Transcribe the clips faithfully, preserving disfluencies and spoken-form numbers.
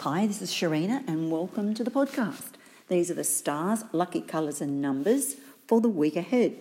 Hi, this is Sharina and welcome to the podcast. These are the stars, lucky colours and numbers for the week ahead.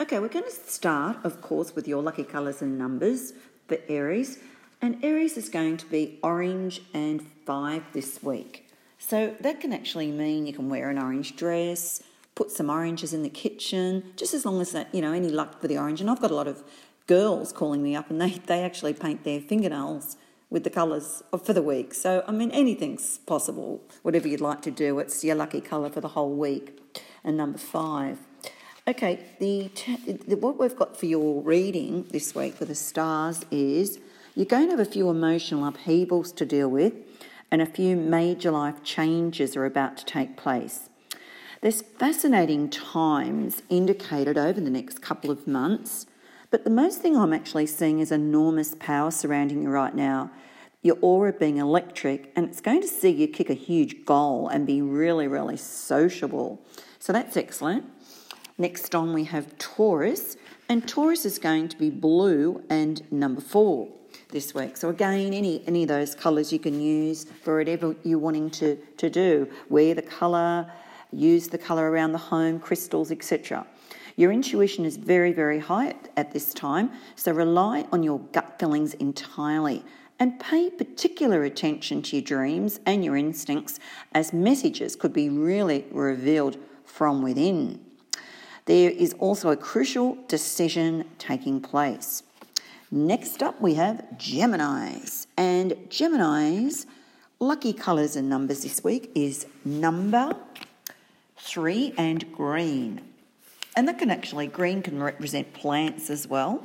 Okay, we're going to start, of course, with your lucky colours and numbers for Aries. And Aries is going to be orange and five this week. So that can actually mean you can wear an orange dress, put some oranges in the kitchen, just as long as that, you know, any luck for the orange. And I've got a lot of girls calling me up and they, they actually paint their fingernails with the colours for the week. So, I mean, anything's possible. Whatever you'd like to do, it's your lucky colour for the whole week. And number five. Okay, the, the what we've got for your reading this week for the stars is you're going to have a few emotional upheavals to deal with and a few major life changes are about to take place. There's fascinating times indicated over the next couple of months, but the most thing I'm actually seeing is enormous power surrounding you right now, your aura being electric, and it's going to see you kick a huge goal and be really, really sociable. So that's excellent. Next on we have Taurus, and Taurus is going to be blue and number four this week. So again, any, any of those colours you can use for whatever you're wanting to, to do. Wear the colour, use the colour around the home, crystals, et cetera. Your intuition is very, very high at this time, so rely on your gut feelings entirely and pay particular attention to your dreams and your instincts as messages could be really revealed from within. There is also a crucial decision taking place. Next up we have Geminis, and Geminis' lucky colours and numbers this week is number three and green. And that can actually, green can represent plants as well.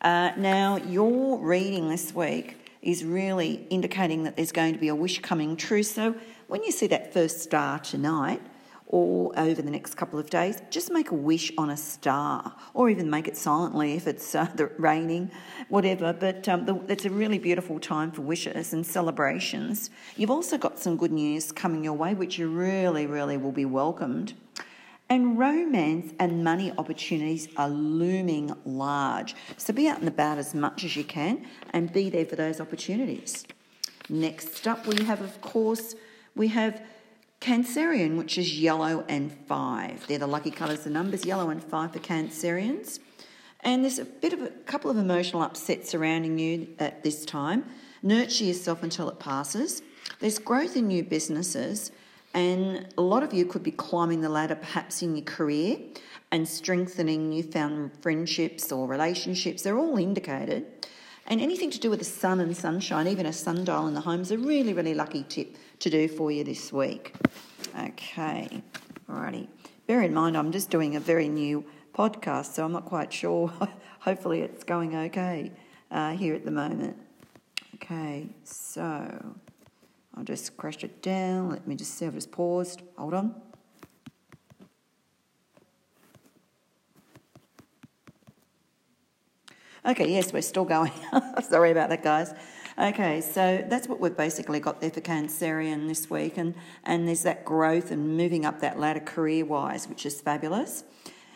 Uh, now, your reading this week is really indicating that there's going to be a wish coming true. So when you see that first star tonight or over the next couple of days, just make a wish on a star or even make it silently if it's uh, the raining, whatever. But um, the, it's a really beautiful time for wishes and celebrations. You've also got some good news coming your way, which you really, really will be welcomed. And romance and money opportunities are looming large. So be out and about as much as you can and be there for those opportunities. Next up we have, of course, we have Cancerian, which is yellow and five. They're the lucky colours and numbers, yellow and five for Cancerians. And there's a bit of a couple of emotional upsets surrounding you at this time. Nurture yourself until it passes. There's growth in new businesses. And a lot of you could be climbing the ladder perhaps in your career and strengthening newfound friendships or relationships. They're all indicated. And anything to do with the sun and sunshine, even a sundial in the home, is a really, really lucky tip to do for you this week. Okay, alrighty. Bear in mind I'm just doing a very new podcast, so I'm not quite sure. Hopefully it's going okay uh, here at the moment. Okay, so I'll just crash it down. Let me just see. I've just paused. Hold on. Okay, yes, we're still going. Sorry about that, guys. Okay, so that's what we've basically got there for Cancerian this week. And, and there's that growth and moving up that ladder career-wise, which is fabulous.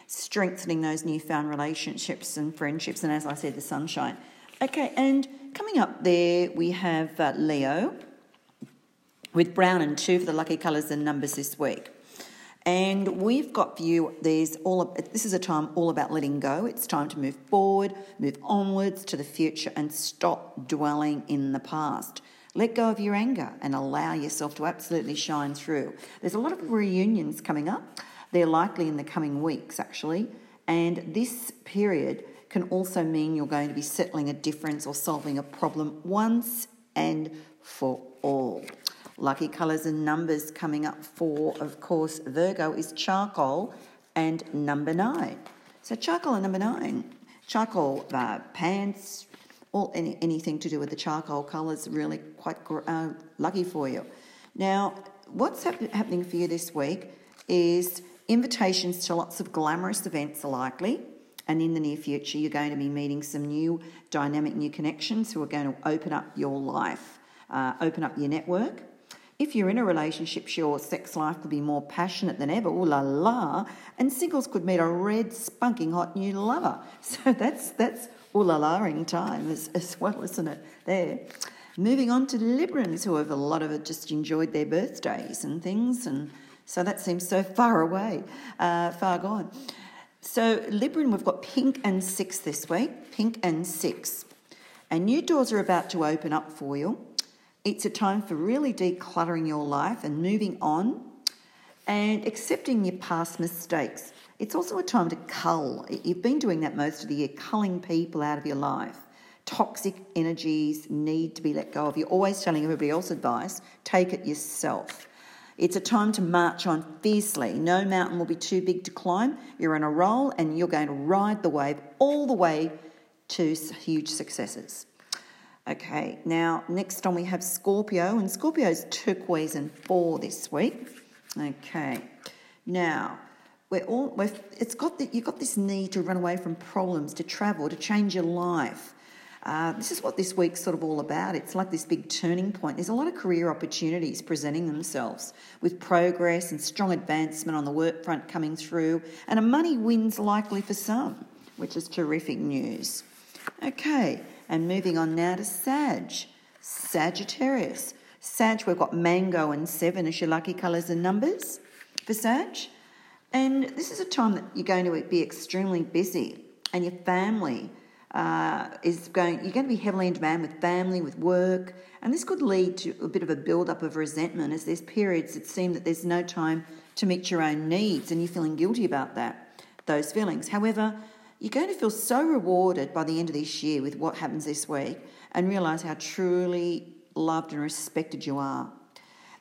Strengthening those newfound relationships and friendships. And as I said, the sunshine. Okay, and coming up there, we have uh, Leo, with brown and two for the lucky colours and numbers this week. And we've got for you, there's all of, this is a time all about letting go. It's time to move forward, move onwards to the future and stop dwelling in the past. Let go of your anger and allow yourself to absolutely shine through. There's a lot of reunions coming up. They're likely in the coming weeks, actually. And this period can also mean you're going to be settling a difference or solving a problem once and for all. Lucky colours and numbers coming up for, of course, Virgo is charcoal and number nine. So charcoal and number nine. Charcoal uh, pants, all any, anything to do with the charcoal colours, really quite uh, lucky for you. Now, what's hap- happening for you this week is invitations to lots of glamorous events are likely. And in the near future, you're going to be meeting some new dynamic, new connections who are going to open up your life, uh, open up your network. If you're in a relationship, your sex life could be more passionate than ever, ooh la la, and singles could meet a red, spunking hot new lover. So that's that's ooh la la-ing time as, as well, isn't it? There. Moving on to Librans, who have a lot of it just enjoyed their birthdays and things, and so that seems so far away, uh, far gone. So Libran, we've got pink and six this week, pink and six. And new doors are about to open up for you. It's a time for really decluttering your life and moving on and accepting your past mistakes. It's also a time to cull. You've been doing that most of the year, culling people out of your life. Toxic energies need to be let go of. You're always telling everybody else advice. Take it yourself. It's a time to march on fiercely. No mountain will be too big to climb. You're on a roll and you're going to ride the wave all the way to huge successes. Okay, now next on we have Scorpio, and Scorpio's turquoise and four this week. Okay, now we're all we're, it's got that you've got this need to run away from problems, to travel, to change your life. Uh, this is what this week's sort of all about. It's like this big turning point. There's a lot of career opportunities presenting themselves with progress and strong advancement on the work front coming through, and a money win's likely for some, which is terrific news. Okay, and moving on now to Sag, Sagittarius. Sag, we've got mango and seven as your lucky colours and numbers for Sag. And this is a time that you're going to be extremely busy, and your family Uh, is going, you're going to be heavily in demand with family, with work, and this could lead to a bit of a build-up of resentment, as there's periods that seem that there's no time to meet your own needs and you're feeling guilty about that, those feelings. However, you're going to feel so rewarded by the end of this year with what happens this week and realise how truly loved and respected you are.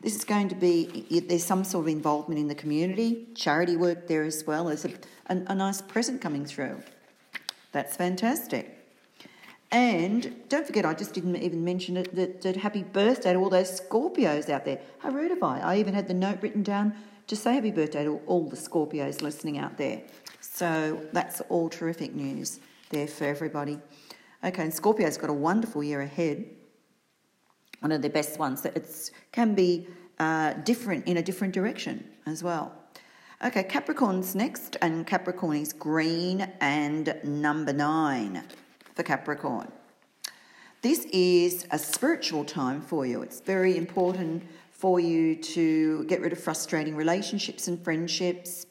This is going to be, there's some sort of involvement in the community, charity work there as well. There's a, a, a nice present coming through. That's fantastic. And don't forget, I just didn't even mention it, that, that happy birthday to all those Scorpios out there. How rude of I. I even had the note written down to say happy birthday to all the Scorpios listening out there. So that's all terrific news there for everybody. Okay, and Scorpio's got a wonderful year ahead. One of the best ones. It can be uh, different in a different direction as well. Okay, Capricorn's next, and Capricorn is green and number nine for Capricorn. This is a spiritual time for you. It's very important for you to get rid of frustrating relationships and friendships.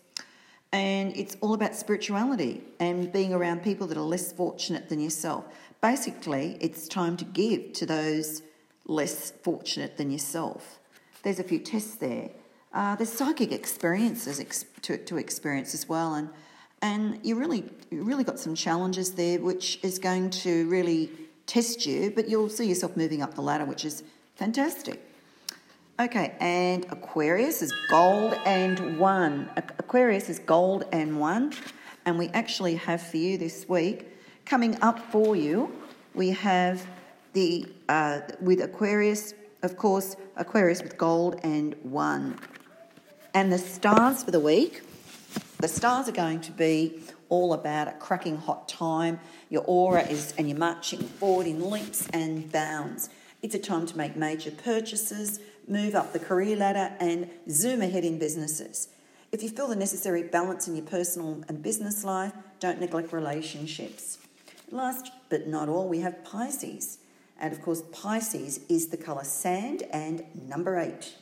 And it's all about spirituality and being around people that are less fortunate than yourself. Basically, it's time to give to those less fortunate than yourself. There's a few tests there. Uh, there's psychic experiences ex- to, to experience as well, and and you really you really got some challenges there, which is going to really test you, but you'll see yourself moving up the ladder, which is fantastic. Okay, and Aquarius is gold and one. Aquarius is gold and one, and we actually have for you this week, coming up for you, we have the uh, with Aquarius, of course, Aquarius with gold and one. And the stars for the week, the stars are going to be all about a cracking hot time. Your aura is, and you're marching forward in leaps and bounds. It's a time to make major purchases, move up the career ladder, and zoom ahead in businesses. If you feel the necessary balance in your personal and business life, don't neglect relationships. Last but not all, we have Pisces. And of course, Pisces is the colour sand and number eight.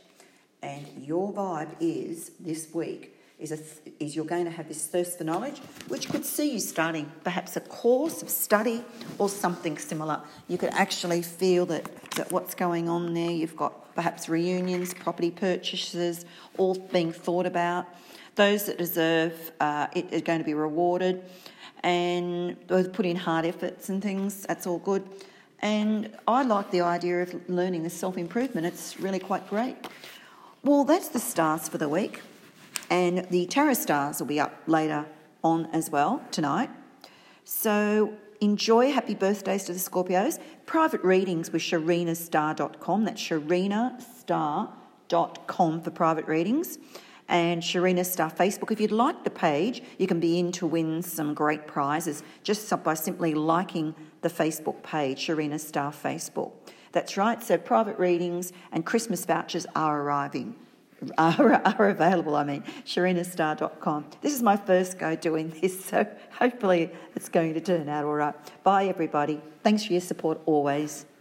And your vibe is, this week, is a, is you're going to have this thirst for knowledge, which could see you starting perhaps a course of study or something similar. You could actually feel that, that what's going on there. You've got perhaps reunions, property purchases, all being thought about. Those that deserve uh, it are going to be rewarded, and those put in hard efforts and things. That's all good. And I like the idea of learning the self-improvement. It's really quite great. Well, that's the stars for the week, and the tarot stars will be up later on as well tonight. So enjoy. Happy birthdays to the Scorpios. Private readings with Sharina Star dot com. That's Sharina Star dot com for private readings. And Sharina Star Facebook. If you'd like the page, you can be in to win some great prizes just by simply liking the Facebook page, Sharina Star Facebook. That's right, so private readings and Christmas vouchers are arriving, are, are available, I mean, Sharina Star dot com. This is my first go doing this, so hopefully it's going to turn out all right. Bye, everybody. Thanks for your support always.